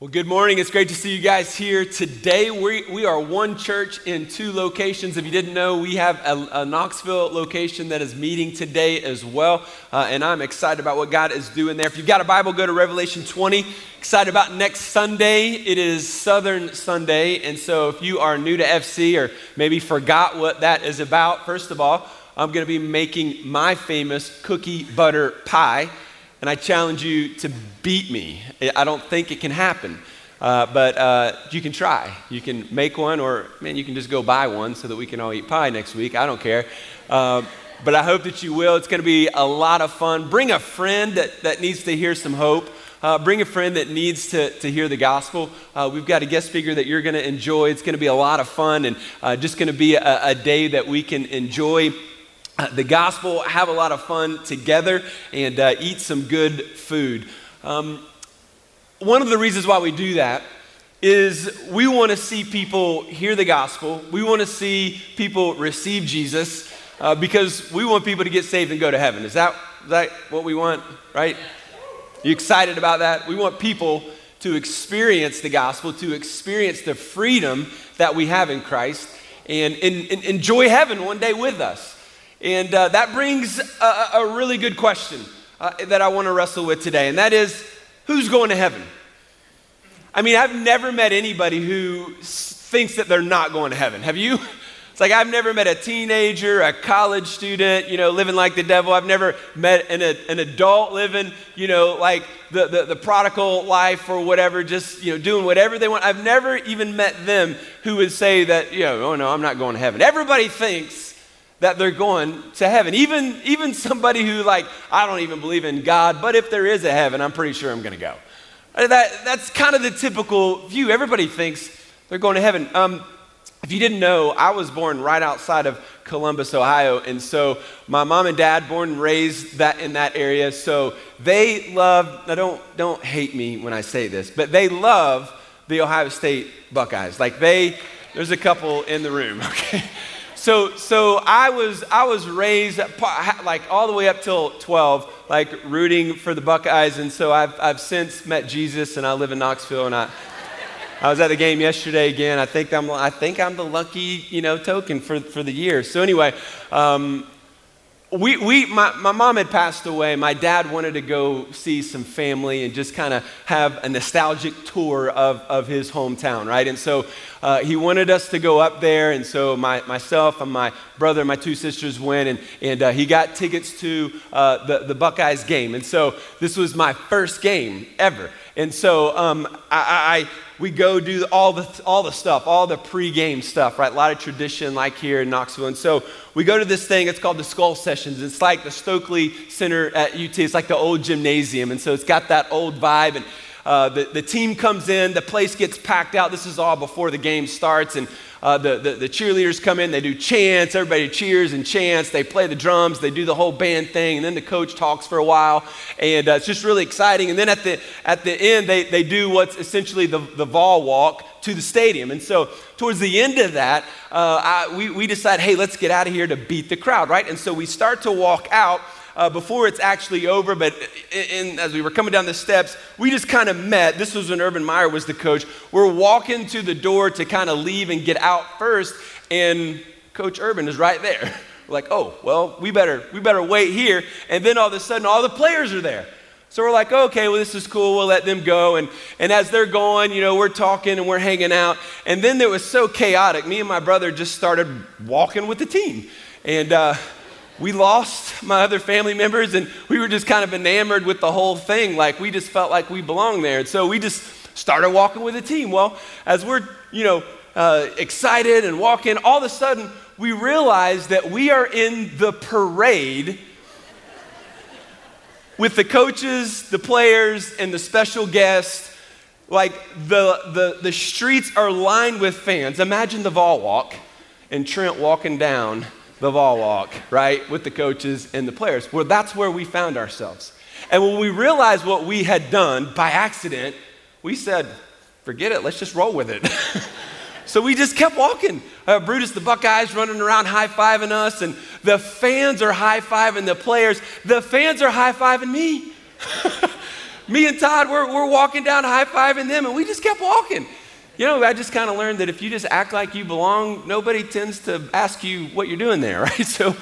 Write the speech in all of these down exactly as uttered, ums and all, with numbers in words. Well, good morning. It's great to see you guys here today. We, we are one church in two locations. If you didn't know, we have a, a Knoxville location that is meeting today as well. Uh, and I'm excited about what God is doing there. If you've got a Bible, go to Revelation twenty. Excited about next Sunday. It is Southern Sunday. And so if you are new to F C or maybe forgot what that is about, first of all, I'm going to be making my famous cookie butter pie. And I challenge you to beat me. I don't think it can happen, uh, but uh, you can try. You can make one, or man, you can just go buy one so that we can all eat pie next week. I don't care, uh, but I hope that you will. It's gonna be a lot of fun. Bring a friend that, that needs to hear some hope. Uh, bring a friend that needs to, to hear the gospel. Uh, we've got a guest speaker that you're gonna enjoy. It's gonna be a lot of fun, and uh, just gonna be a, a day that we can enjoy the gospel, have a lot of fun together, and uh, eat some good food. Um, one of the reasons why we do that is we want to see people hear the gospel. We want to see people receive Jesus uh, because we want people to get saved and go to heaven. Is that, is that what we want, right? You excited about that? We want people to experience the gospel, to experience the freedom that we have in Christ, and, and, and enjoy heaven one day with us. And uh, that brings a, a really good question uh, that I want to wrestle with today, and that is, who's going to heaven? I mean, I've never met anybody who thinks that they're not going to heaven. Have you? It's like I've never met a teenager, a college student, you know, living like the devil. I've never met an, a, an adult living, you know, like the, the, the prodigal life or whatever, just, you know, doing whatever they want. I've never even met them who would say that, you know, oh, no, I'm not going to heaven. Everybody thinks that they're going to heaven. Even, even somebody who like, I don't even believe in God, but if there is a heaven, I'm pretty sure I'm gonna go. That, that's kind of the typical view. Everybody thinks they're going to heaven. Um, if you didn't know, I was born right outside of Columbus, Ohio. And so my mom and dad, born and raised that in that area. So they love, now don't, don't hate me when I say this, but they love the Ohio State Buckeyes. Like they, there's a couple in the room, okay? So so I was I was raised like all the way up till twelve, like rooting for the Buckeyes, and so I've I've since met Jesus, and I live in Knoxville, and I I was at the game yesterday again. I think I'm I think I'm the lucky you know token for for the year. So anyway, um, we we my my mom had passed away. My dad wanted to go see some family and just kind of have a nostalgic tour of of his hometown, right? And so. Uh, he wanted us to go up there, and so my, myself and my brother and my two sisters went, and, and uh, he got tickets to uh, the, the Buckeyes game. And so this was my first game ever. And so um, I, I we go do all the all the stuff, all the pregame stuff, right? A lot of tradition like here in Knoxville. And so we go to this thing. It's called the Skull Sessions. It's like the Stokely Center at U T. It's like the old gymnasium, and so it's got that old vibe. And Uh, the, the team comes in, the place gets packed out. This is all before the game starts, and uh, the, the, the cheerleaders come in, they do chants, everybody cheers and chants, they play the drums, they do the whole band thing, and then the coach talks for a while, and uh, it's just really exciting. And then at the at the end, they, they do what's essentially the, the ball walk to the stadium. And so towards the end of that, uh, I, we, we decide, hey, let's get out of here to beat the crowd, right? And so we start to walk out. Uh, before it's actually over, but in, in, as we were coming down the steps, we just kind of met. This was when Urban Meyer was the coach. We're walking to the door to kind of leave and get out first, and Coach Urban is right there. We're like, oh, well, we better we better wait here. And then all of a sudden, all the players are there. So we're like, okay, well, this is cool. We'll let them go. And and as they're going, you know, we're talking and we're hanging out. And then it was so chaotic. Me and my brother just started walking with the team. And, uh, we lost my other family members, and we were just kind of enamored with the whole thing. Like, we just felt like we belonged there. And so we just started walking with the team. Well, as we're, you know, uh, excited and walking, all of a sudden, we realize that we are in the parade with the coaches, the players, and the special guests. Like, the, the, the streets are lined with fans. Imagine the ball walk and Trent walking down the ball walk, right, with the coaches and the players. Well, that's where we found ourselves. And when we realized what we had done by accident, we said, forget it, let's just roll with it. So we just kept walking. Uh, Brutus, the Buckeyes, running around high-fiving us, and the fans are high-fiving the players. The fans are high-fiving me. me and Todd, we're, we're walking down high-fiving them, and we just kept walking. You know, I just kind of learned that if you just act like you belong, nobody tends to ask you what you're doing there, right? So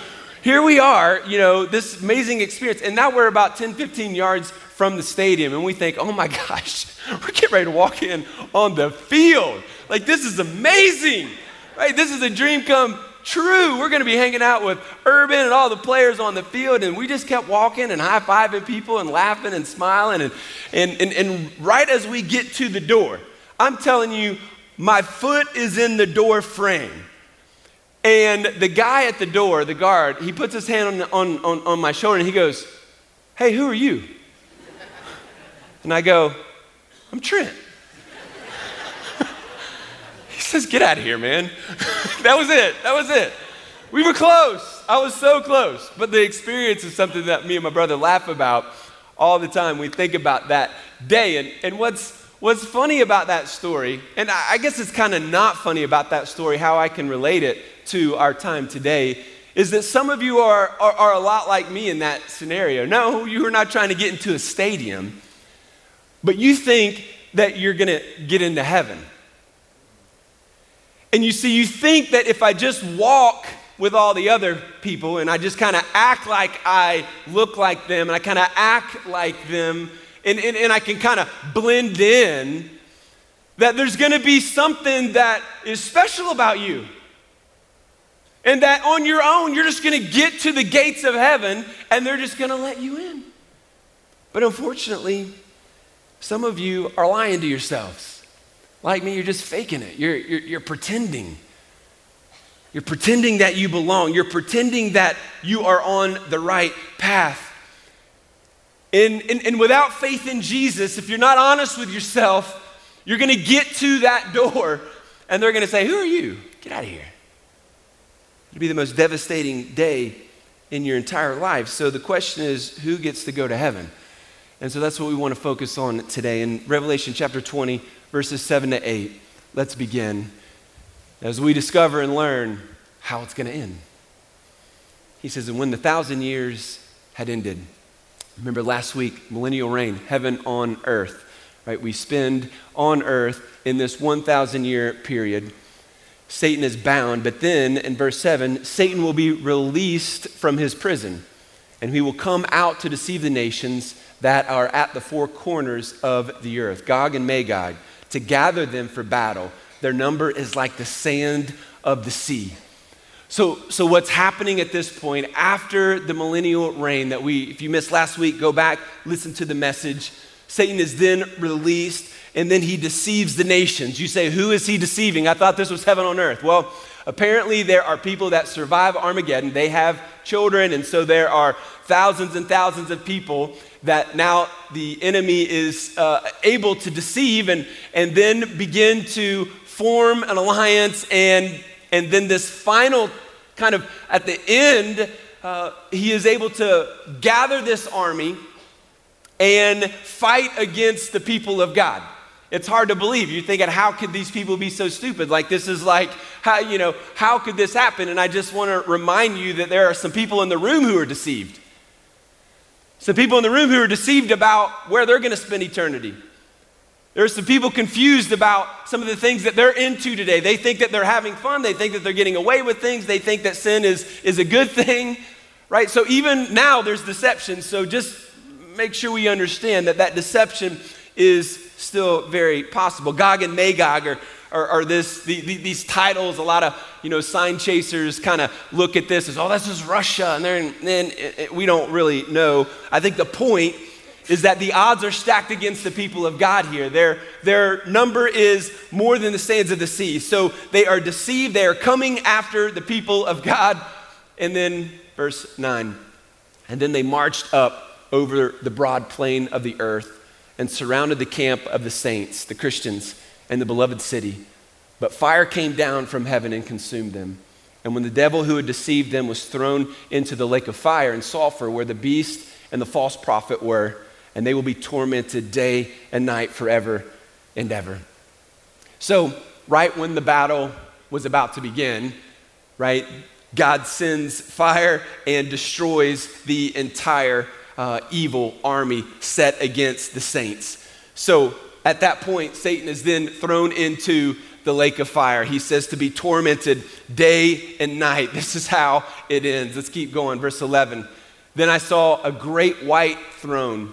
here we are, you know, this amazing experience. And now we're about ten, fifteen yards from the stadium, and we think, oh my gosh, we're getting ready to walk in on the field. Like, this is amazing, right? This is a dream come true. We're going to be hanging out with Urban and all the players on the field. And we just kept walking and high-fiving people and laughing and smiling. And, and, and, and right as we get to the door, I'm telling you, my foot is in the door frame. And the guy at the door, the guard, he puts his hand on, on, on, on my shoulder and he goes, hey, who are you? And I go, I'm Trent. He says, get out of here, man. That was it. That was it. We were close. I was so close. But the experience is something that me and my brother laugh about all the time. We think about that day. And, and what's, what's funny about that story, and I, I guess it's kind of not funny about that story, how I can relate it to our time today, is that some of you are, are, are a lot like me in that scenario. No, you are not trying to get into a stadium, but you think that you're going to get into heaven. And you see, you think that if I just walk with all the other people and I just kind of act like I look like them and I kind of act like them and, and, and I can kind of blend in, that there's going to be something that is special about you. And that on your own, you're just going to get to the gates of heaven and they're just going to let you in. But unfortunately, some of you are lying to yourselves. Like me, you're just faking it. You're, you're, you're pretending. You're pretending that you belong. You're pretending that you are on the right path. And, and, and without faith in Jesus, if you're not honest with yourself, you're going to get to that door, and they're going to say, who are you? Get out of here. It'll be the most devastating day in your entire life. So the question is, who gets to go to heaven? And so that's what we want to focus on today. In Revelation chapter twenty, verses seven to eight, let's begin as we discover and learn how it's going to end. He says, and when the thousand years had ended, remember last week, millennial reign, heaven on earth, right? We spend on earth in this one thousand year period. Satan is bound, but then in verse seven, Satan will be released from his prison, and he will come out to deceive the nations that are at the four corners of the earth, Gog and Magog, to gather them for battle. Their number is like the sand of the sea. So, so what's happening at this point after the millennial reign that we, if you missed last week, go back, listen to the message. Satan is then released, and then he deceives the nations. You say, who is he deceiving? I thought this was heaven on earth. Well, apparently there are people that survive Armageddon. They have children, and so there are thousands and thousands of people that now the enemy is uh, able to deceive and, and then begin to form an alliance. And, and then this final kind of at the end, uh, he is able to gather this army and fight against the people of God. It's hard to believe. You're thinking, how could these people be so stupid? Like, this is like, how, you know, how could this happen? And I just want to remind you that there are some people in the room who are deceived. Some people in the room who are deceived about where they're going to spend eternity. There are some people confused about some of the things that they're into today. They think that they're having fun. They think that they're getting away with things. They think that sin is, is a good thing, right? So even now there's deception. So just make sure we understand that that deception is still very possible. Gog and Magog are, are, are this, the, the, these titles. A lot of, you know, sign chasers kind of look at this as, oh, that's just Russia. And then and it, it, we don't really know. I think the point is that the odds are stacked against the people of God here. Their, their number is more than the sands of the sea. So they are deceived. They are coming after the people of God. And then verse nine, and then they marched up over the broad plain of the earth and surrounded the camp of the saints, the Christians, and the beloved city. But fire came down from heaven and consumed them. And when the devil who had deceived them was thrown into the lake of fire and sulfur, where the beast and the false prophet were, and they will be tormented day and night forever and ever. So right when the battle was about to begin, right, God sends fire and destroys the entire uh, evil army set against the saints. So at that point, Satan is then thrown into the lake of fire. He says to be tormented day and night. This is how it ends. Let's keep going. Verse eleven. Then I saw a great white throne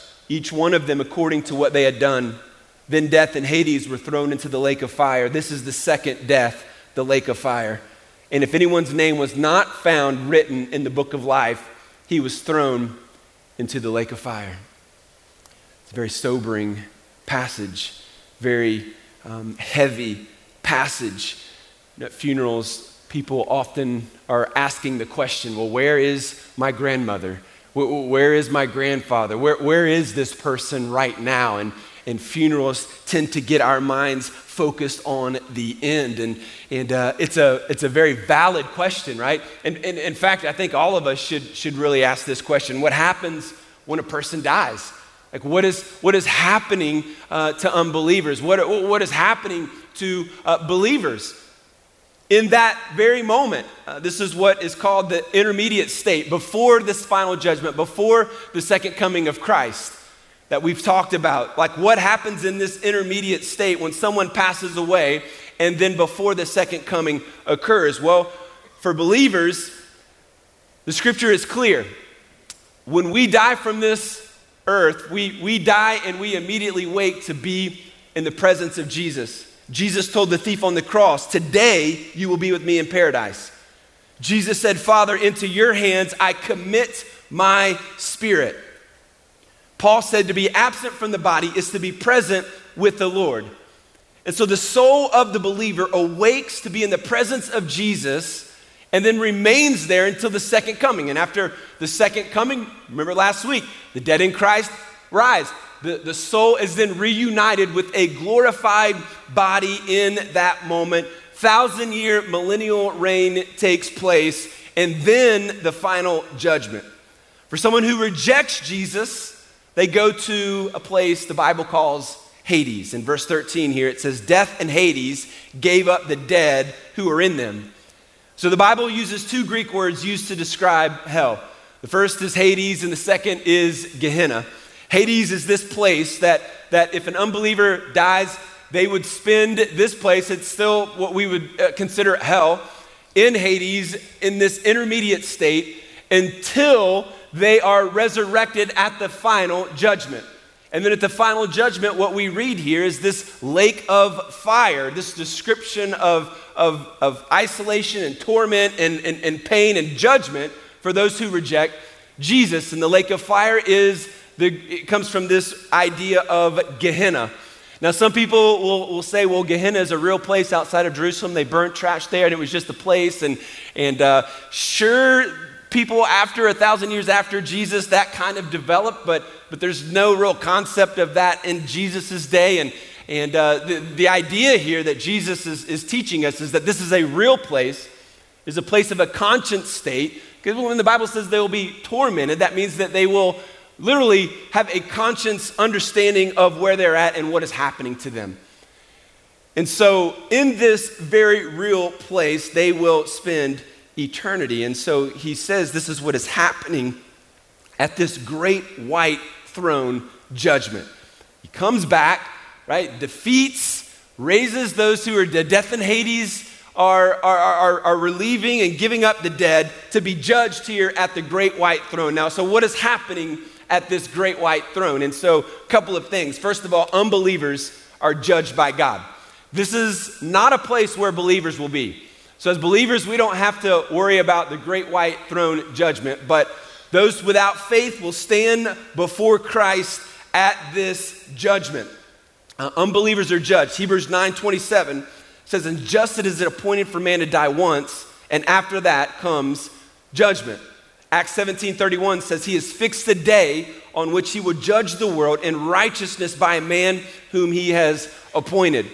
each one of them according to what they had done. Then death and Hades were thrown into the lake of fire. This is the second death, the lake of fire. And if anyone's name was not found written in the book of life, he was thrown into the lake of fire. It's a very sobering passage, very um, heavy passage. At funerals, people often are asking the question, well, where is my grandmother? Where is my grandfather? Where, where is this person right now? And And funerals tend to get our minds focused on the end. And, and uh, it's a it's a very valid question, right? And, and in fact, I think all of us should should really ask this question. What happens when a person dies? Like what is what is happening uh, to unbelievers? What, what is happening to uh, believers? In that very moment, uh, this is what is called the intermediate state before this final judgment, before the second coming of Christ, that we've talked about, like what happens in this intermediate state when someone passes away and then before the second coming occurs. Well, for believers, the scripture is clear. When we die from this earth, we, we die and we immediately wake to be in the presence of Jesus. Jesus told the thief on the cross, today you will be with me in paradise. Jesus said, Father, into your hands I commit my spirit. Paul said to be absent from the body is to be present with the Lord. And so the soul of the believer awakes to be in the presence of Jesus and then remains there until the second coming. And after the second coming, remember last week, the dead in Christ rise. The, the soul is then reunited with a glorified body in that moment. Thousand year millennial reign takes place and then the final judgment. For someone who rejects Jesus, they go to a place the Bible calls Hades. In verse thirteen here, it says, death and Hades gave up the dead who were in them. So the Bible uses two Greek words used to describe hell. The first is Hades and the second is Gehenna. Hades is this place that, that if an unbeliever dies, they would spend this place. It's still what we would consider hell, in Hades, in this intermediate state, until they are resurrected at the final judgment. And then at the final judgment, what we read here is this lake of fire, this description of, of, of isolation and torment and, and, and pain and judgment for those who reject Jesus. And the lake of fire is the, it comes from this idea of Gehenna. Now, some people will, will say, well, Gehenna is a real place outside of Jerusalem. They burnt trash there and it was just a place. And, and uh, sure, people after a thousand years after Jesus, that kind of developed, but but there's no real concept of that in Jesus's day. And and uh, the the idea here that Jesus is is teaching us is that this is a real place, is a place of a conscience state. Because when the Bible says they will be tormented, that means that they will literally have a conscious understanding of where they're at and what is happening to them. And so, in this very real place, they will spend eternity. And so he says this is what is happening at this great white throne judgment. He comes back, right, defeats, raises those who are dead. Death and Hades are, are, are, are relieving and giving up the dead to be judged here at the great white throne. Now, so what is happening at this great white throne? And so a couple of things. First of all, unbelievers are judged by God. This is not a place where believers will be. So as believers, we don't have to worry about the great white throne judgment, but those without faith will stand before Christ at this judgment. Uh, unbelievers are judged. Hebrews nine twenty-seven says, and just it is appointed for man to die once, and after that comes judgment. Acts seventeen thirty-one says he has fixed the day on which he will judge the world in righteousness by a man whom he has appointed.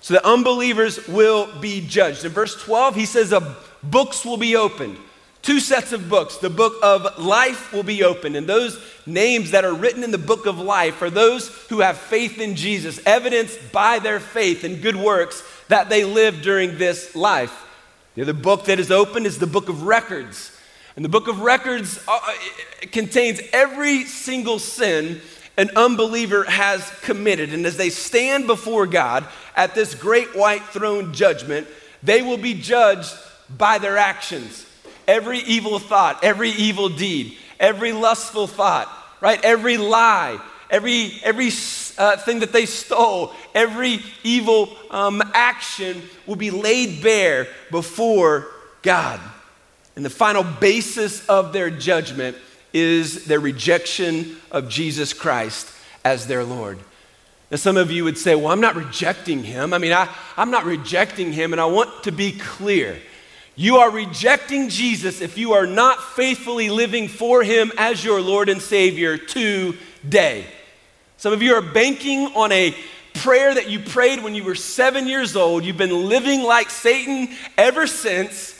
So the unbelievers will be judged. In verse twelve, he says the books will be opened. Two sets of books. The book of life will be opened. And those names that are written in the book of life are those who have faith in Jesus, evidenced by their faith and good works that they live during this life. The other book that is opened is the book of records. And the book of records contains every single sin an unbeliever has committed. And as they stand before God at this great white throne judgment, they will be judged by their actions. Every evil thought, every evil deed, every lustful thought, right? Every lie, every every uh, thing that they stole, every evil um, action will be laid bare before God. And the final basis of their judgment is their rejection of Jesus Christ as their Lord. Now, some of you would say, well, I'm not rejecting him. I mean, I, I'm not rejecting him, and I want to be clear. You are rejecting Jesus if you are not faithfully living for him as your Lord and Savior today. Some of you are banking on a prayer that you prayed when you were seven years old. You've been living like Satan ever since.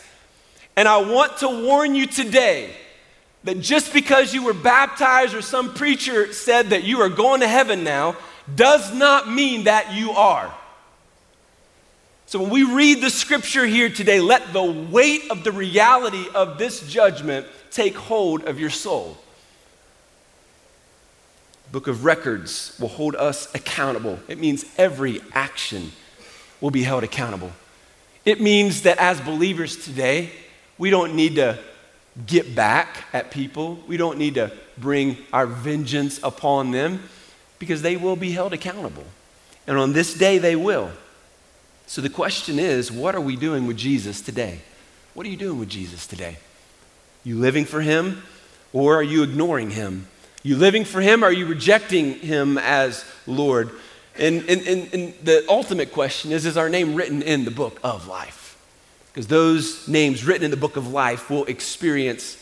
And I want to warn you today that just because you were baptized or some preacher said that you are going to heaven now does not mean that you are. So when we read the scripture here today, let the weight of the reality of this judgment take hold of your soul. The book of records will hold us accountable. It means every action will be held accountable. It means that as believers today, we don't need to get back at people. We don't need to bring our vengeance upon them because they will be held accountable. And on this day, they will. So the question is, what are we doing with Jesus today? What are you doing with Jesus today? You living for him, or are you ignoring him? You living for him, or are you rejecting him as Lord? And, and, and, and the ultimate question is, is our name written in the book of life? Because those names written in the book of life will experience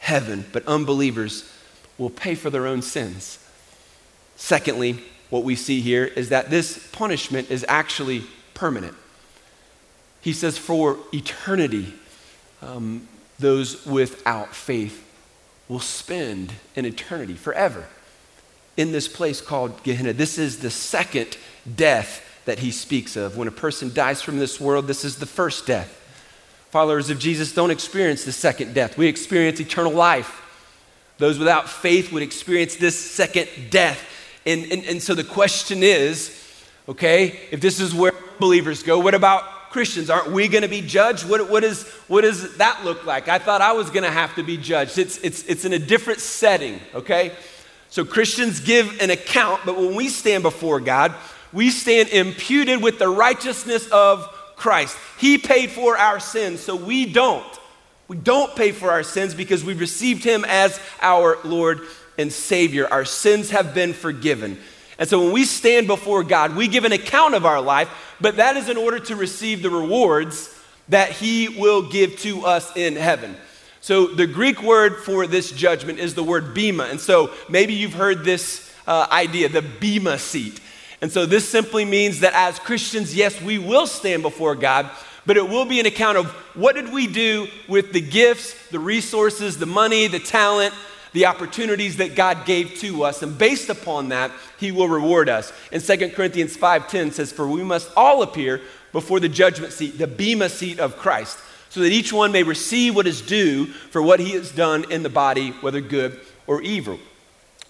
heaven, but unbelievers will pay for their own sins. Secondly, what we see here is that this punishment is actually permanent. He says for eternity, um, those without faith will spend an eternity forever in this place called Gehenna. This is the second death that he speaks of. When a person dies from this world, this is the first death. Followers of Jesus don't experience the second death. We experience eternal life. Those without faith would experience this second death. And, and, and so the question is, okay, if this is where believers go, what about Christians? Aren't we gonna be judged? What, what, is, what does that look like? I thought I was gonna have to be judged. It's, it's, it's in a different setting, okay? So Christians give an account, but when we stand before God, we stand imputed with the righteousness of Christ. He paid for our sins, so we don't. We don't pay for our sins because we received him as our Lord and Savior. Our sins have been forgiven. And so when we stand before God, we give an account of our life, but that is in order to receive the rewards that he will give to us in heaven. So the Greek word for this judgment is the word Bema. And so maybe you've heard this uh, idea, the Bema seat. And so this simply means that as Christians, yes, we will stand before God, but it will be an account of what did we do with the gifts, the resources, the money, the talent, the opportunities that God gave to us. And based upon that, he will reward us. And Second Corinthians five ten says, for we must all appear before the judgment seat, the Bema seat of Christ, so that each one may receive what is due for what he has done in the body, whether good or evil.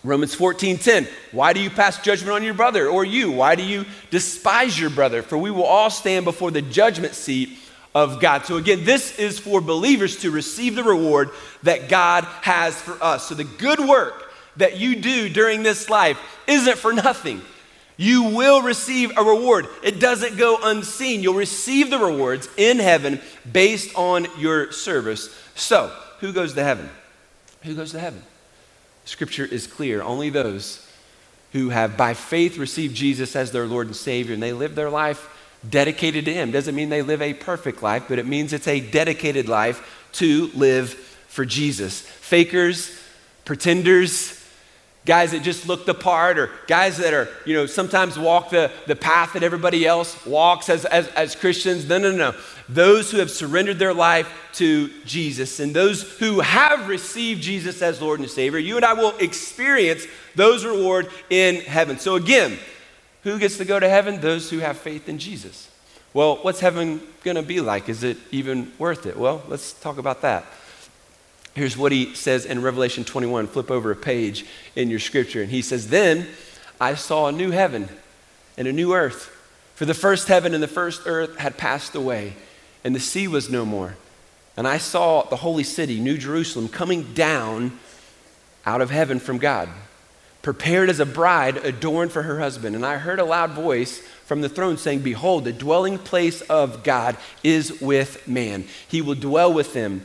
Romans fourteen ten, why do you pass judgment on your brother or you? Why do you despise your brother? For we will all stand before the judgment seat of God. So again, this is for believers to receive the reward that God has for us. So the good work that you do during this life isn't for nothing. You will receive a reward. It doesn't go unseen. You'll receive the rewards in heaven based on your service. So who goes to heaven? Who goes to heaven? Scripture is clear. Only those who have by faith received Jesus as their Lord and Savior, and they live their life dedicated to him. Doesn't mean they live a perfect life, but it means it's a dedicated life to live for Jesus. Fakers, pretenders, guys that just look the part, or guys that are, you know, sometimes walk the, the path that everybody else walks as, as, as Christians. No, no, no. Those who have surrendered their life to Jesus and those who have received Jesus as Lord and Savior, you and I will experience those rewards in heaven. So again, who gets to go to heaven? Those who have faith in Jesus. Well, what's heaven going to be like? Is it even worth it? Well, let's talk about that. Here's what he says in Revelation twenty-one. Flip over a page in your scripture. And he says, "Then I saw a new heaven and a new earth. For the first heaven and the first earth had passed away, and the sea was no more. And I saw the holy city, New Jerusalem, coming down out of heaven from God, prepared as a bride adorned for her husband. And I heard a loud voice from the throne saying, 'Behold, the dwelling place of God is with man. He will dwell with them,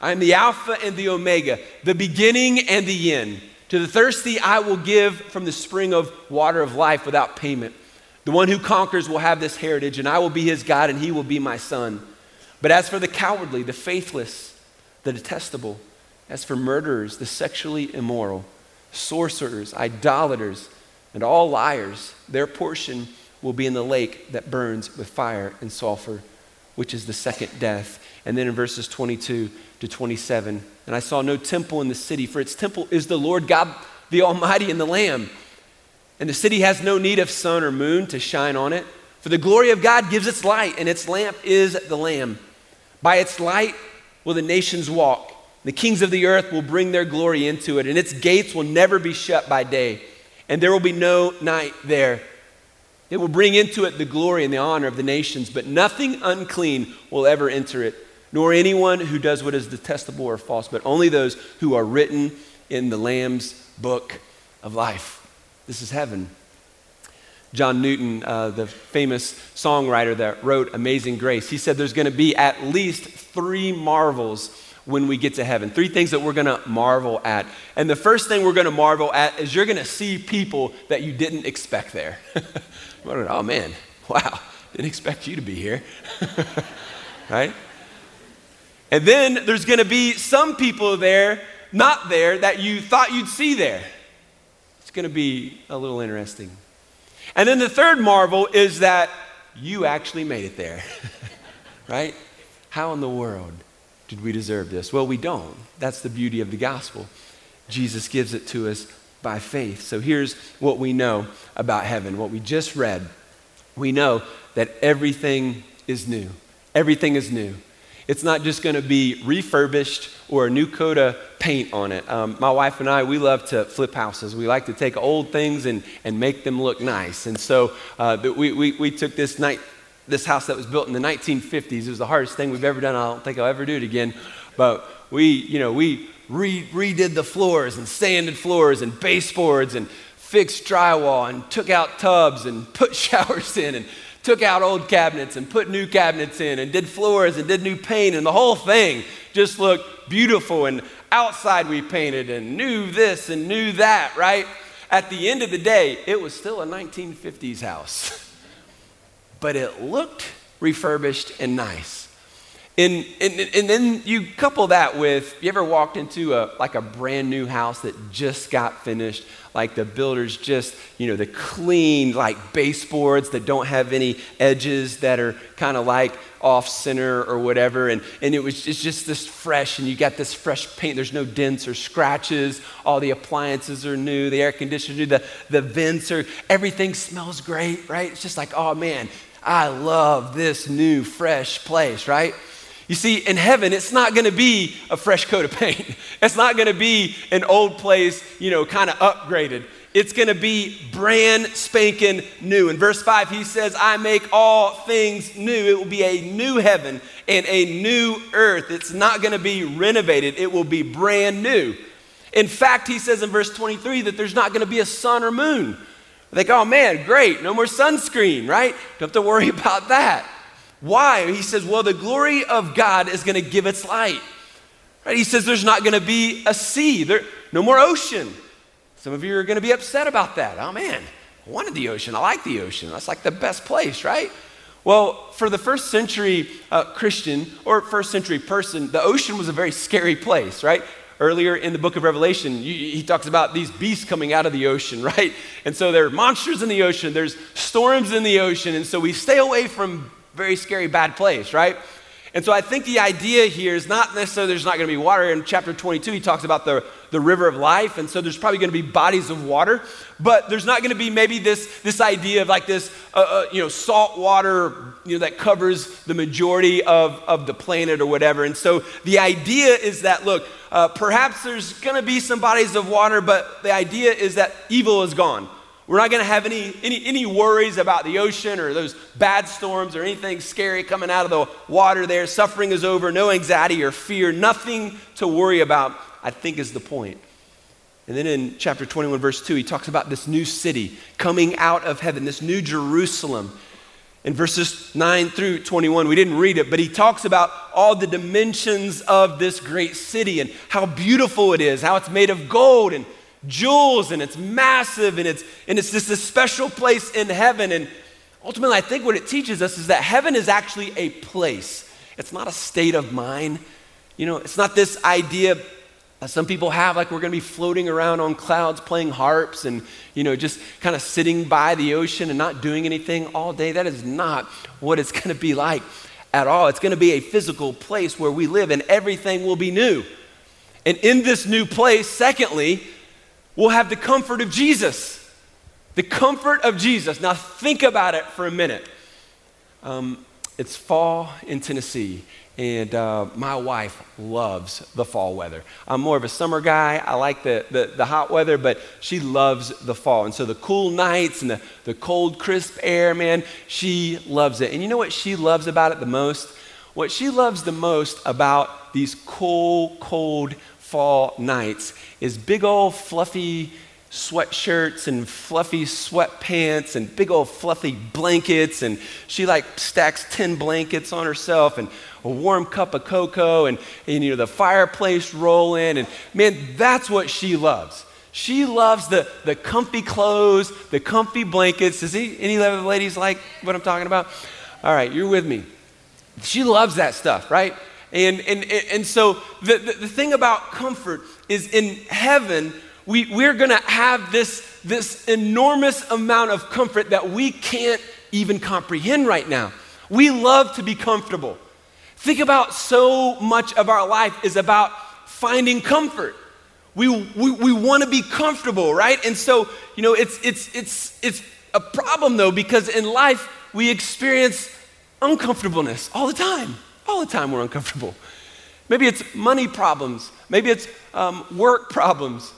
I am the Alpha and the Omega, the beginning and the end. To the thirsty I will give from the spring of water of life without payment. The one who conquers will have this heritage, and I will be his God, and he will be my son. But as for the cowardly, the faithless, the detestable, as for murderers, the sexually immoral, sorcerers, idolaters, and all liars, their portion will be in the lake that burns with fire and sulfur, which is the second death." And then in verses twenty-two to twenty-seven, "And I saw no temple in the city, for its temple is the Lord God, the Almighty, and the Lamb. And the city has no need of sun or moon to shine on it, for the glory of God gives its light, and its lamp is the Lamb. By its light will the nations walk. The kings of the earth will bring their glory into it, and its gates will never be shut by day, and there will be no night there. It will bring into it the glory and the honor of the nations, but nothing unclean will ever enter it, nor anyone who does what is detestable or false, but only those who are written in the Lamb's book of life." This is heaven. John Newton, uh, the famous songwriter that wrote Amazing Grace, he said there's going to be at least three marvels when we get to heaven, three things that we're going to marvel at. And the first thing we're going to marvel at is you're going to see people that you didn't expect there. Oh man, wow, didn't expect you to be here, right? And then there's going to be some people there, not there, that you thought you'd see there. It's going to be a little interesting. And then the third marvel is that you actually made it there, right? How in the world did we deserve this? Well, we don't. That's the beauty of the gospel. Jesus gives it to us by faith. So here's what we know about heaven, what we just read. We know that everything is new. Everything is new. It's not just going to be refurbished or a new coat of paint on it. Um, my wife and I, we love to flip houses. We like to take old things and, and make them look nice. And so uh, we, we, we took this night. This house that was built in the nineteen fifties. It was the hardest thing we've ever done. I don't think I'll ever do it again. But we, you know, we re- redid the floors and sanded floors and baseboards and fixed drywall and took out tubs and put showers in and took out old cabinets and put new cabinets in and did floors and did new paint, and the whole thing just looked beautiful. And outside we painted and new this and new that, right? At the end of the day, it was still a nineteen fifties house. But it looked refurbished and nice. And, and and then you couple that with, you ever walked into a like a brand new house that just got finished, like the builders just, you know, the clean like baseboards that don't have any edges that are kind of like off center or whatever, and, and it was it's just this fresh, and you got this fresh paint, there's no dents or scratches, all the appliances are new, the air conditioners, the, the vents are, everything smells great, right? It's just like, oh man, I love this new fresh place, right? You see, in heaven, it's not going to be a fresh coat of paint. It's not going to be an old place, you know, kind of upgraded. It's going to be brand spanking new. In verse five, he says, I make all things new. It will be a new heaven and a new earth. It's not going to be renovated. It will be brand new. In fact, he says in verse twenty-three that there's not going to be a sun or moon. I think, oh man, great, no more sunscreen, right? Don't have to worry about that. Why? He says, well, the glory of God is going to give its light. Right? He says there's not going to be a sea. There, no more ocean. Some of you are going to be upset about that. Oh man, I wanted the ocean. I like the ocean. That's like the best place, right? Well, for the first century uh, Christian or first century person, the ocean was a very scary place, right? Earlier in the book of Revelation, you, he talks about these beasts coming out of the ocean, right? And so there are monsters in the ocean. There's storms in the ocean. And so we stay away from very scary, bad place, right? And so I think the idea here is not necessarily there's not going to be water. In chapter twenty-two, he talks about the, the river of life. And so there's probably going to be bodies of water, but there's not going to be maybe this, this idea of like this, uh, uh, you know, salt water, you know, that covers the majority of, of the planet or whatever. And so the idea is that, look, uh, perhaps there's going to be some bodies of water, but the idea is that evil is gone. We're not going to have any, any any worries about the ocean or those bad storms or anything scary coming out of the water there. Suffering is over, no anxiety or fear, nothing to worry about, I think is the point. And then in chapter twenty-one, verse two, he talks about this new city coming out of heaven, this new Jerusalem. In verses nine through twenty-one, we didn't read it, but he talks about all the dimensions of this great city and how beautiful it is, how it's made of gold and jewels, and it's massive, and it's and it's just this special place in heaven. And ultimately, I think what it teaches us is that heaven is actually a place. It's not a state of mind. You know, it's not this idea that some people have, like we're going to be floating around on clouds playing harps and, you know, just kind of sitting by the ocean and not doing anything all day. That is not what it's going to be like at all. It's going to be a physical place where we live, and everything will be new. And in this new place, secondly, we'll have the comfort of Jesus, the comfort of Jesus. Now think about it for a minute. Um, it's fall in Tennessee, and uh, my wife loves the fall weather. I'm more of a summer guy. I like the, the, the hot weather, but she loves the fall. And so the cool nights and the, the cold, crisp air, man, she loves it. And you know what she loves about it the most? What she loves the most about these cool, cold fall nights is big old fluffy sweatshirts and fluffy sweatpants and big old fluffy blankets, and she like stacks ten blankets on herself and a warm cup of cocoa and, and you know, the fireplace rolling, and man, that's what she loves. She loves the, the comfy clothes, the comfy blankets. Does any, any of the ladies like what I'm talking about? All right, you're with me. She loves that stuff, right? And and and so the, the, the thing about comfort is in heaven, we, we're going to have this, this enormous amount of comfort that we can't even comprehend right now. We love to be comfortable. Think about so much of our life is about finding comfort. We we, we want to be comfortable, right? And so, you know, it's it's it's it's a problem though, because in life we experience uncomfortableness all the time. All the time we're uncomfortable. Maybe it's money problems. Maybe it's um, work problems.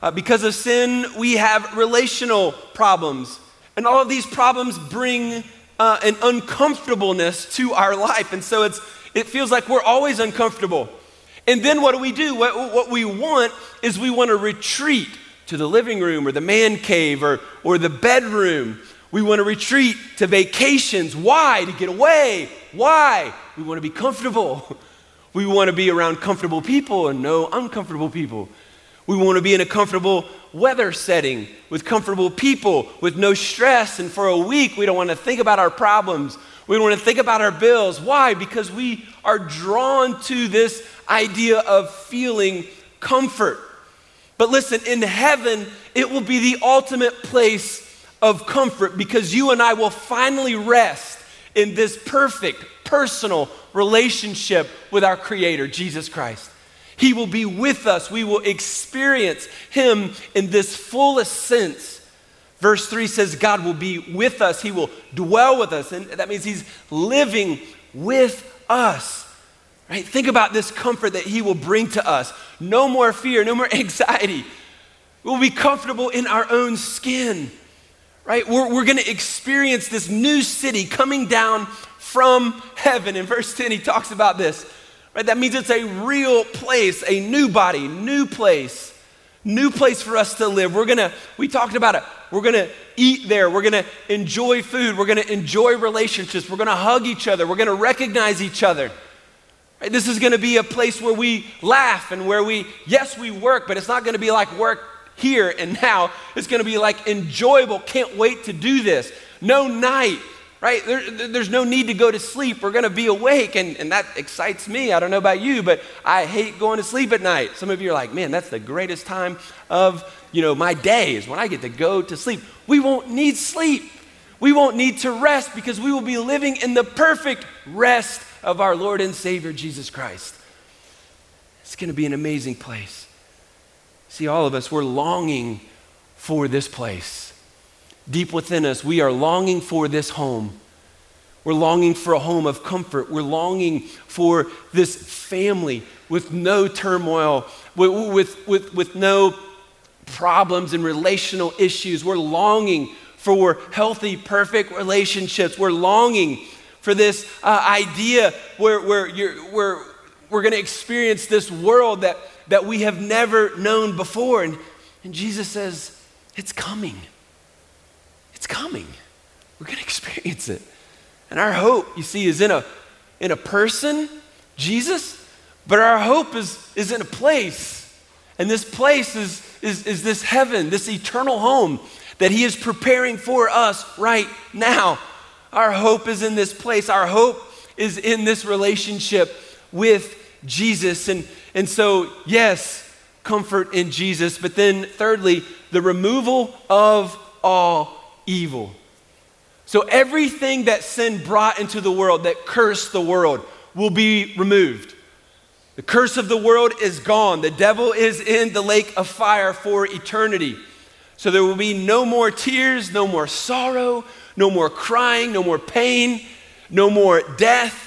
Uh, because of sin, we have relational problems. And all of these problems bring uh, an uncomfortableness to our life. And so it's it feels like we're always uncomfortable. And then what do we do? What, what we want is we want to retreat to the living room or the man cave or, or the bedroom. We want to retreat to vacations. Why? To get away. Why? We want to be comfortable. We want to be around comfortable people and no uncomfortable people. We want to be in a comfortable weather setting with comfortable people with no stress. And for a week, we don't want to think about our problems. We don't want to think about our bills. Why? Because we are drawn to this idea of feeling comfort. But listen, in heaven, it will be the ultimate place of comfort, because you and I will finally rest in this perfect personal relationship with our Creator, Jesus Christ. He will be with us. We will experience Him in this fullest sense. Verse three says God will be with us. He will dwell with us, and that means He's living with us. Right? Think about this comfort that He will bring to us. No more fear, no more anxiety. We'll be comfortable in our own skin, right? We're, we're going to experience this new city coming down from heaven. In verse ten, he talks about this, right? That means it's a real place, a new body, new place, new place for us to live. We're going to, we talked about it. We're going to eat there. We're going to enjoy food. We're going to enjoy relationships. We're going to hug each other. We're going to recognize each other. Right? This is going to be a place where we laugh and where we, yes, we work, but it's not going to be like work here and now. It's going to be like enjoyable. Can't wait to do this. No night, right? There, there's no need to go to sleep. We're going to be awake, and, and that excites me. I don't know about you, but I hate going to sleep at night. Some of you are like, man, that's the greatest time of, you know, my day is when I get to go to sleep. We won't need sleep. We won't need to rest because we will be living in the perfect rest of our Lord and Savior, Jesus Christ. It's going to be an amazing place. See, all of us, we're longing for this place. Deep within us, we are longing for this home. We're longing for a home of comfort. We're longing for this family with no turmoil, with, with, with, with no problems and relational issues. We're longing for healthy, perfect relationships. We're longing for this uh, idea where, where, you're, where we're going to experience this world that that we have never known before. And, and Jesus says, it's coming. It's coming. We're going to experience it. And our hope, you see, is in a, in a person, Jesus, but our hope is, is in a place. And this place is, is, is this heaven, this eternal home that he is preparing for us right now. Our hope is in this place. Our hope is in this relationship with Jesus. And And so, yes, comfort in Jesus, but then thirdly, the removal of all evil. So everything that sin brought into the world, that cursed the world, will be removed. The curse of the world is gone. The devil is in the lake of fire for eternity. So there will be no more tears, no more sorrow, no more crying, no more pain, no more death.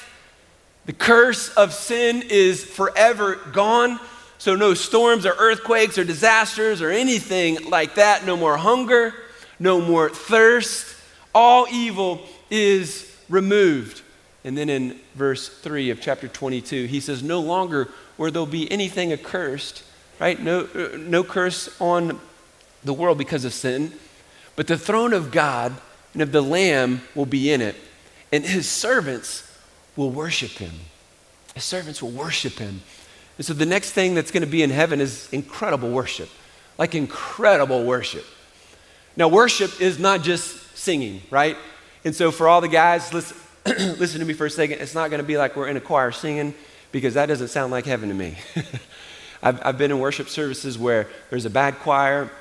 The curse of sin is forever gone. So no storms or earthquakes or disasters or anything like that. No more hunger, no more thirst. All evil is removed. And then in verse three of chapter twenty-two, he says, no longer will there be anything accursed, right? No, no curse on the world because of sin, but the throne of God and of the Lamb will be in it, and his servants will worship him. His servants will worship him. And so the next thing that's going to be in heaven is incredible worship, like incredible worship. Now, worship is not just singing, right? And so for all the guys, listen, listen to me for a second. It's not going to be like we're in a choir singing, because that doesn't sound like heaven to me. I've, I've been in worship services where there's a bad choir,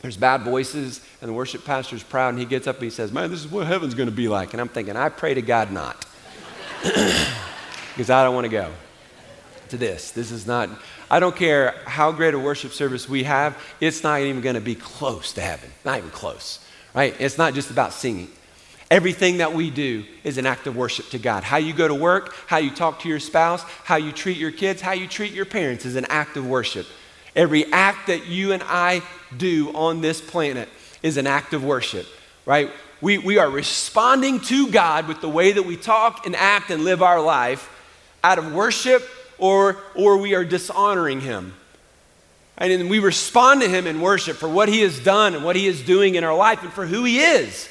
there's bad voices, and the worship pastor's proud, and he gets up and he says, man, this is what heaven's going to be like. And I'm thinking, I pray to God not. Because I don't want to go to this. This is not, I don't care how great a worship service we have, it's not even going to be close to heaven. Not even close, right? It's not just about singing. Everything that we do is an act of worship to God. How you go to work, how you talk to your spouse, how you treat your kids, how you treat your parents is an act of worship. Every act that you and I do on this planet is an act of worship, right? We, we are responding to God with the way that we talk and act and live our life out of worship, or, or we are dishonoring him. And then we respond to him in worship for what he has done and what he is doing in our life and for who he is.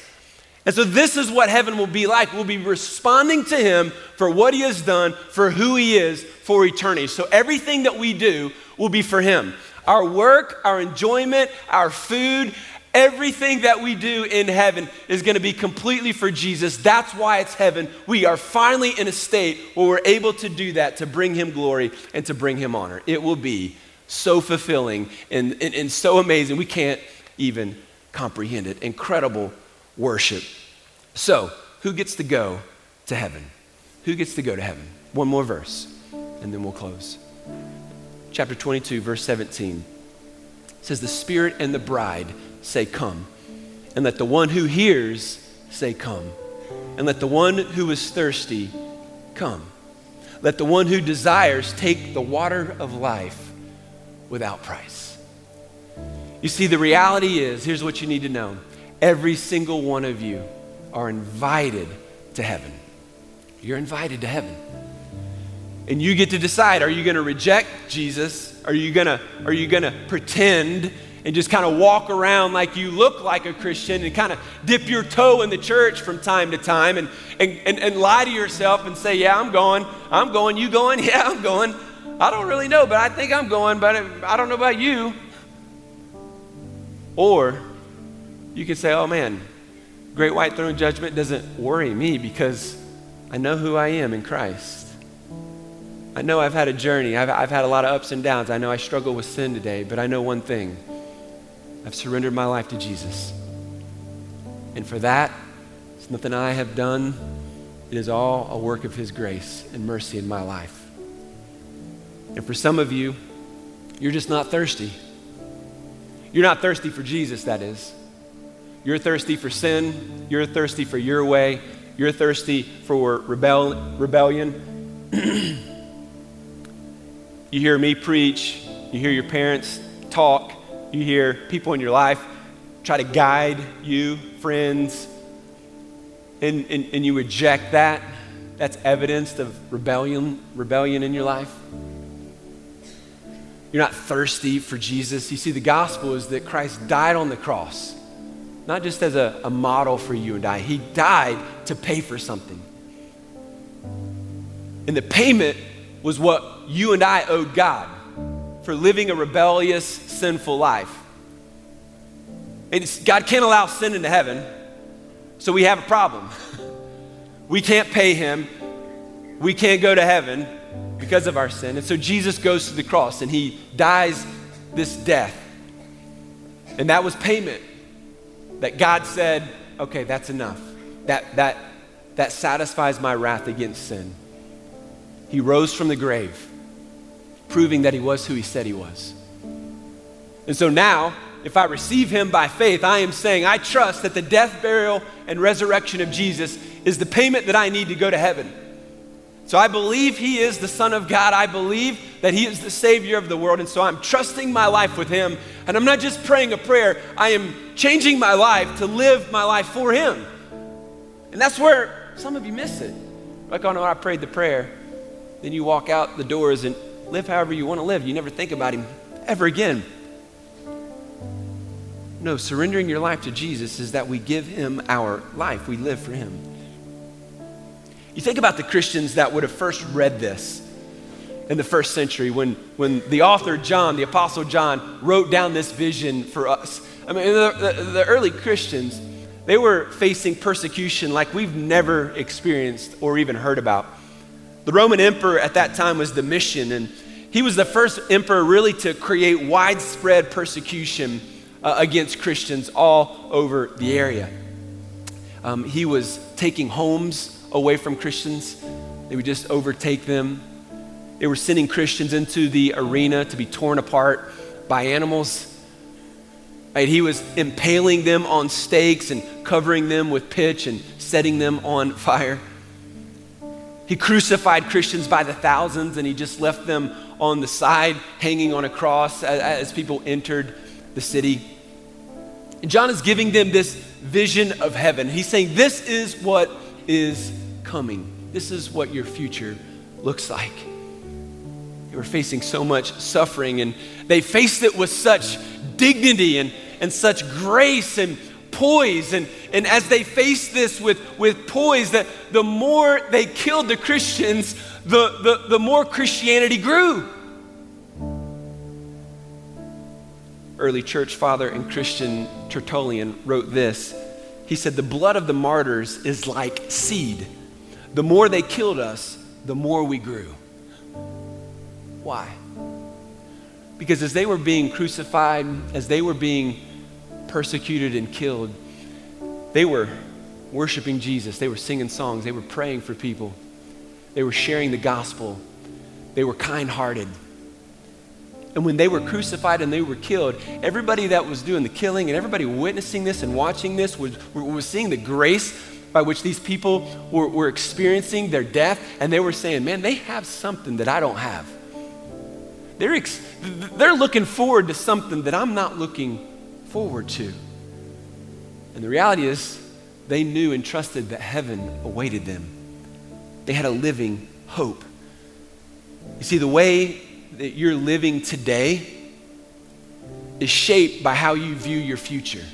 And so this is what heaven will be like. We'll be responding to him for what he has done, for who he is, for eternity. So everything that we do will be for him. Our work, our enjoyment, our food, everything that we do in heaven is going to be completely for Jesus. That's why it's heaven. We are finally in a state where we're able to do that, to bring him glory and to bring him honor. It will be so fulfilling and, and, and so amazing. We can't even comprehend it. Incredible worship. So who gets to go to heaven? Who gets to go to heaven? One more verse and then we'll close. Chapter twenty-two, verse seventeen. It says, the Spirit and the bride say, come. And let the one who hears say, come. And let the one who is thirsty come. Let the one who desires take the water of life without price. You see, the reality is, here's what you need to know. Every single one of you are invited to heaven. You're invited to heaven. And you get to decide, are you gonna reject Jesus? Are you gonna, are you gonna pretend and just kind of walk around like you look like a Christian and kind of dip your toe in the church from time to time and, and, and, and lie to yourself and say, yeah, I'm going, I'm going, you going? Yeah, I'm going. I don't really know, but I think I'm going, but I don't know about you. Or you could say, oh man, great white throne judgment doesn't worry me because I know who I am in Christ. I know I've had a journey. I've, I've had a lot of ups and downs. I know I struggle with sin today, but I know one thing. I've surrendered my life to Jesus. And for that, it's nothing I have done. It is all a work of his grace and mercy in my life. And for some of you, you're just not thirsty. You're not thirsty for Jesus, that is. You're thirsty for sin. You're thirsty for your way. You're thirsty for rebel, rebellion. You hear me preach. You hear your parents talk. You hear people in your life try to guide you, friends, and, and, and you reject that. That's evidence of rebellion, rebellion in your life. You're not thirsty for Jesus. You see, the gospel is that Christ died on the cross, not just as a, a model for you and I. He died to pay for something. And the payment was what you and I owed God for living a rebellious, sinful life. It's, God can't allow sin into heaven, so we have a problem. We can't pay him. We can't go to heaven because of our sin. And so Jesus goes to the cross and he dies this death. And that was payment that God said, okay, that's enough. That, that, that satisfies my wrath against sin. He rose from the grave, proving that he was who he said he was. And so now, if I receive him by faith, I am saying, I trust that the death, burial, and resurrection of Jesus is the payment that I need to go to heaven. So I believe he is the Son of God. I believe that he is the Savior of the world. And so I'm trusting my life with him. And I'm not just praying a prayer. I am changing my life to live my life for him. And that's where some of you miss it. Like, oh no, I prayed the prayer. Then you walk out the doors and live however you want to live. You never think about him ever again. No, surrendering your life to Jesus is that we give him our life. We live for him. You think about the Christians that would have first read this in the first century when, when the author John, the Apostle John, wrote down this vision for us. I mean, the, the, the early Christians, they were facing persecution like we've never experienced or even heard about. The Roman emperor at that time was Domitian, and he was the first emperor really to create widespread persecution uh, against Christians all over the area. Um, he was taking homes away from Christians. They would just overtake them. They were sending Christians into the arena to be torn apart by animals. Right? He was impaling them on stakes and covering them with pitch and setting them on fire. He crucified Christians by the thousands, and he just left them on the side, hanging on a cross as, as people entered the city. And John is giving them this vision of heaven. He's saying, this is what is coming. This is what your future looks like. They were facing so much suffering, and they faced it with such dignity and, and such grace and poise, and, and as they faced this with, with poise, that the more they killed the Christians, the, the, the more Christianity grew. Early church father and Christian Tertullian wrote this. He said, the blood of the martyrs is like seed. The more they killed us, the more we grew. Why? Because as they were being crucified, as they were being persecuted and killed, they were worshiping Jesus. They were singing songs. They were praying for people. They were sharing the gospel. They were kind-hearted. And when they were crucified and they were killed, everybody that was doing the killing and everybody witnessing this and watching this was, was seeing the grace by which these people were, were experiencing their death, and they were saying, man, they have something that I don't have. They're, ex- they're looking forward to something that I'm not looking forward to. And the reality is they knew and trusted that heaven awaited them. They had a living hope. You see, the way that you're living today is shaped by how you view your future.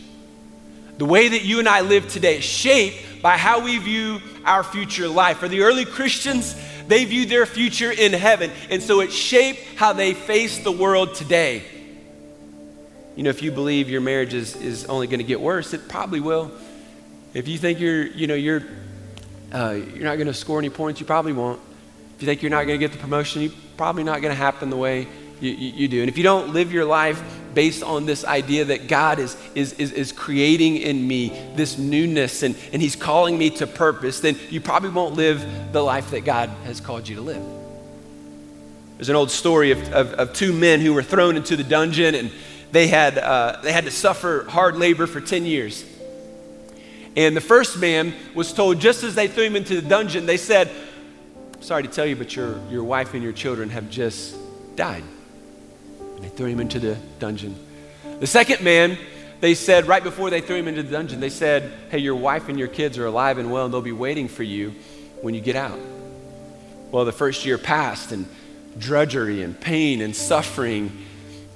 The way that you and I live today is shaped by how we view our future life. For the early Christians, they viewed their future in heaven, and so it shaped how they face the world today. You know, if you believe your marriage is, is only going to get worse, it probably will. If you think you're, you know, you're, uh, you're not going to score any points, you probably won't. If you think you're not going to get the promotion, you're probably not going to happen the way you, you, you do. And if you don't live your life based on this idea that God is, is, is, is creating in me this newness and, and he's calling me to purpose, then you probably won't live the life that God has called you to live. There's an old story of, of, of two men who were thrown into the dungeon, and they had, uh, they had to suffer hard labor for ten years. And the first man was told, just as they threw him into the dungeon, they said, sorry to tell you, but your, your wife and your children have just died. They threw him into the dungeon. The second man, they said, right before they threw him into the dungeon, they said, hey, your wife and your kids are alive and well, and they'll be waiting for you when you get out. Well, the first year passed, and drudgery and pain and suffering.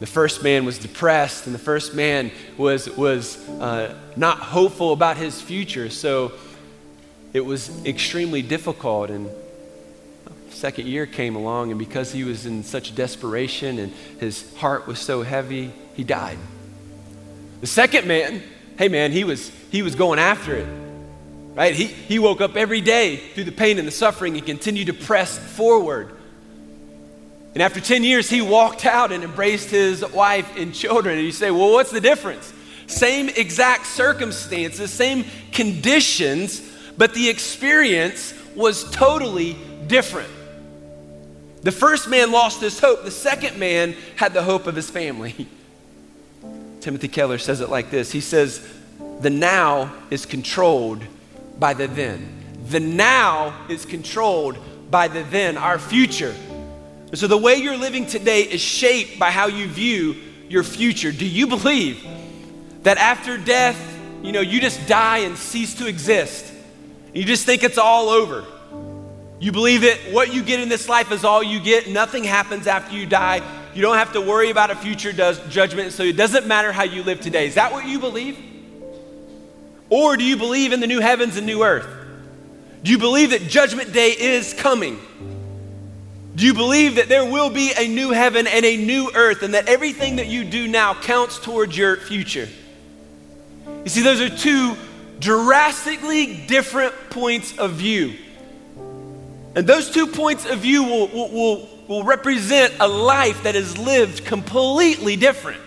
The first man was depressed, and the first man was, was uh, not hopeful about his future, so it was extremely difficult. And second year came along, and because he was in such desperation and his heart was so heavy, he died. The second man, hey man, he was he was going after it, right? He, he woke up every day through the pain and the suffering and continued to press forward. And after ten years, he walked out and embraced his wife and children. And you say, well, what's the difference? Same exact circumstances, same conditions, but the experience was totally different. The first man lost his hope. The second man had the hope of his family. Timothy Keller says it like this. He says, the now is controlled by the then. The now is controlled by the then, our future. So the way you're living today is shaped by how you view your future. Do you believe that after death, you know, you just die and cease to exist? You just think it's all over. You believe that what you get in this life is all you get. Nothing happens after you die. You don't have to worry about a future judgment, so it doesn't matter how you live today. Is that what you believe? Or do you believe in the new heavens and new earth? Do you believe that judgment day is coming? Do you believe that there will be a new heaven and a new earth, and that everything that you do now counts towards your future? You see, those are two drastically different points of view. And those two points of view will, will, will, will represent a life that is lived completely different.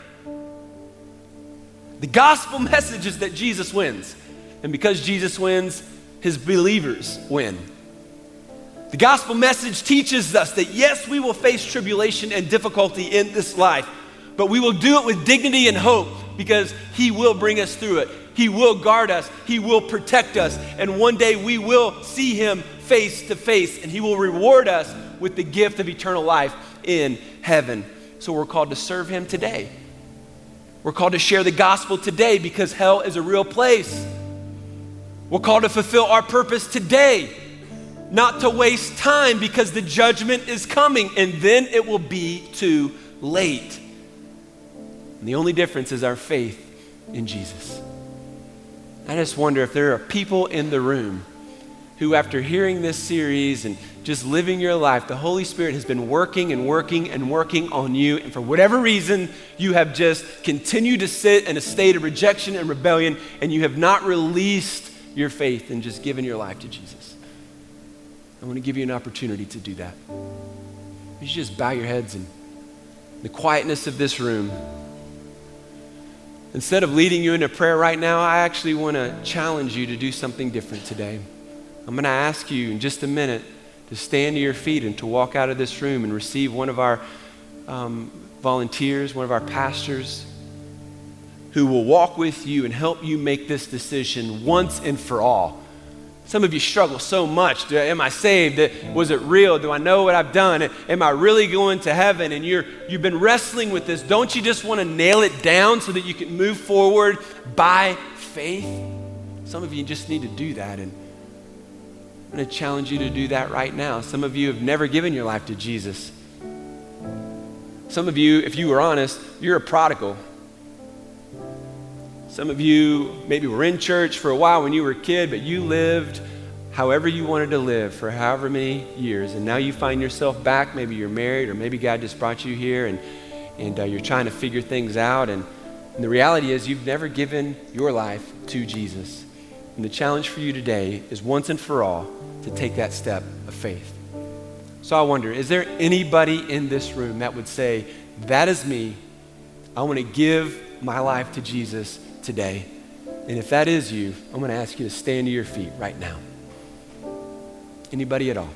The gospel message is that Jesus wins. And because Jesus wins, his believers win. The gospel message teaches us that yes, we will face tribulation and difficulty in this life, but we will do it with dignity and hope because he will bring us through it. He will guard us. He will protect us. And one day we will see him face to face, and he will reward us with the gift of eternal life in heaven. So we're called to serve him today. We're called to share the gospel today because hell is a real place. We're called to fulfill our purpose today, not to waste time because the judgment is coming and then it will be too late. And the only difference is our faith in Jesus. I just wonder if there are people in the room who, after hearing this series and just living your life, the Holy Spirit has been working and working and working on you, and for whatever reason, you have just continued to sit in a state of rejection and rebellion, and you have not released your faith and just given your life to Jesus. I want to give you an opportunity to do that. You should just bow your heads in the quietness of this room. Instead of leading you into prayer right now, I actually want to challenge you to do something different today. I'm going to ask you in just a minute to stand to your feet and to walk out of this room and receive one of our um, volunteers, one of our pastors, who will walk with you and help you make this decision once and for all. Some of you struggle so much. Am I saved? Was it real? Do I know what I've done? Am I really going to heaven? And you're, you've been wrestling with this. Don't you just want to nail it down so that you can move forward by faith? Some of you just need to do that. And I'm going to challenge you to do that right now. Some of you have never given your life to Jesus. Some of you, if you were honest, you're a prodigal. Some of you maybe were in church for a while when you were a kid, but you lived however you wanted to live for however many years. And now you find yourself back. Maybe you're married, or maybe God just brought you here and, and uh, you're trying to figure things out. And, and the reality is you've never given your life to Jesus. And the challenge for you today is once and for all to take that step of faith. So I wonder, is there anybody in this room that would say, that is me, I want to give my life to Jesus today? And if that is you, I'm going to ask you to stand to your feet right now. Anybody at all?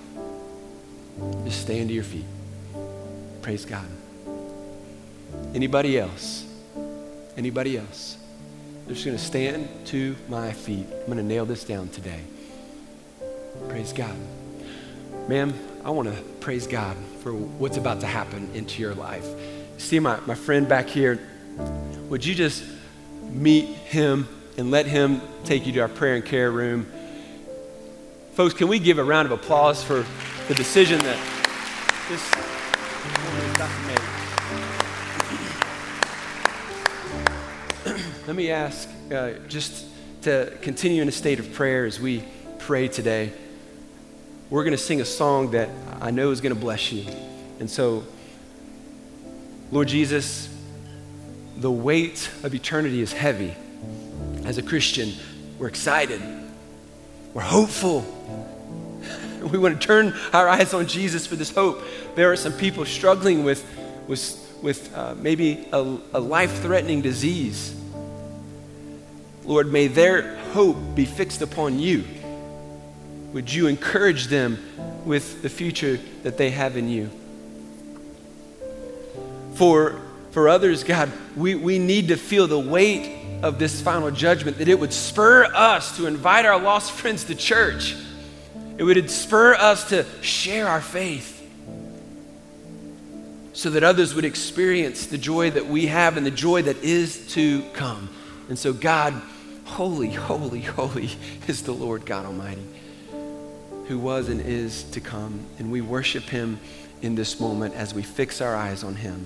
Just stand to your feet. Praise God. Anybody else? Anybody else? I'm just going to stand to my feet. I'm going to nail this down today. Praise God. Ma'am, I want to praise God for what's about to happen into your life. See my, my friend back here, would you just meet him and let him take you to our prayer and care room? Folks, can we give a round of applause for the decision that this woman has made? Let me ask uh, just to continue in a state of prayer as we pray today. We're going to sing a song that I know is going to bless you. And so, Lord Jesus, the weight of eternity is heavy. As a Christian, we're excited. We're hopeful. We want to turn our eyes on Jesus for this hope. There are some people struggling with, with, with uh, maybe a, a life-threatening disease. Lord, may their hope be fixed upon you. Would you encourage them with the future that they have in you? For, for others, God, we, we need to feel the weight of this final judgment, that it would spur us to invite our lost friends to church. It would spur us to share our faith so that others would experience the joy that we have and the joy that is to come. And so, God, holy, holy, holy is the Lord God Almighty, who was and is to come. And we worship him in this moment as we fix our eyes on him.